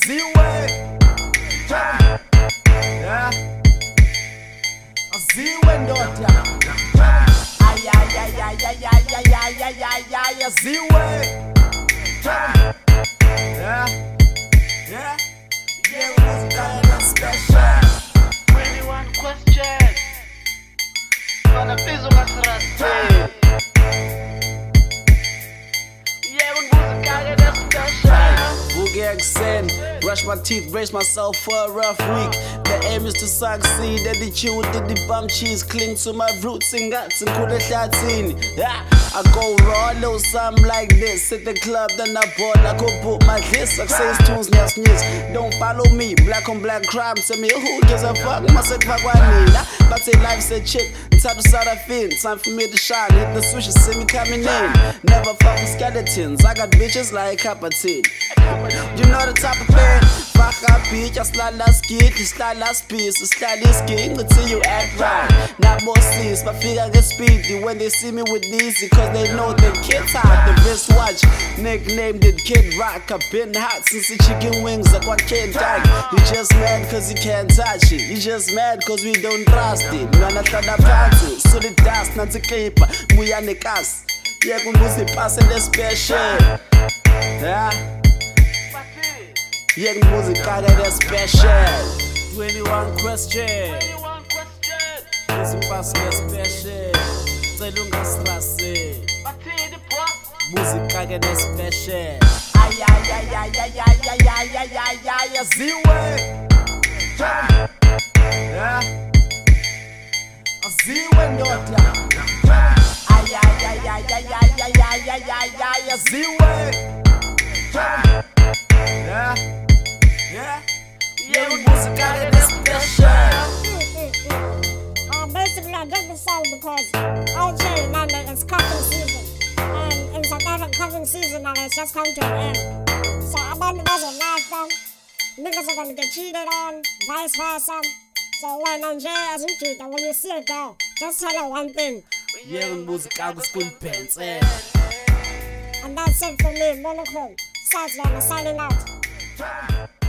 21 questions. Boogie accent, brush my teeth, brace myself for a rough week. The aim is to succeed, and the chill did the bum cheese, cling to my roots and guts and cool it. Yeah, I go raw, little something like this. At the club, then I bought, I go put my kiss. Success tunes, now sneeze. Don't follow me, black on black crime. Tell me who gives a fuck, must fuck what I need. But say life's a chick, type of side of thing. Time for me to shine, hit the switch, see me coming in. Never fuck with skeletons, I got bitches like Capatid. You know the type of thing. Fuck up, bitch, I slide last kid, you slide last piece, you slide this kid until you act right. Not more seas, my feet I get speedy when they see me with these, because they know the kids hot. The wristwatch, nicknamed it Kid Rock. I've been hot since the chicken wings, like what can't die. You just mad cause you can't touch it, you just mad cause we don't trust it. None of that party, so the dust, not the clipper, Muyanikas. Yeah, we lose the Pass N Special. Yeah. Young music out of that special. 21 questions. This is Pass N Special. Selunga Strassi. Music out of that special. Ay ay ay ay ay ay ay ay ay ay ay ay. Ziwe. Yeah, yeah, we must got it special. Basically, I did this song because OJ in London, it's cuffing season. And in South Africa, cuffing season, and it's just come to an end. So I want to doesn't laugh them. Niggas are gonna get cheated on, vice versa. So when OJ as you cheat, and when you see it go, just tell her one thing. Yeah, we must got the school pants. And that's it for me, Monochrome. Southland, signing out.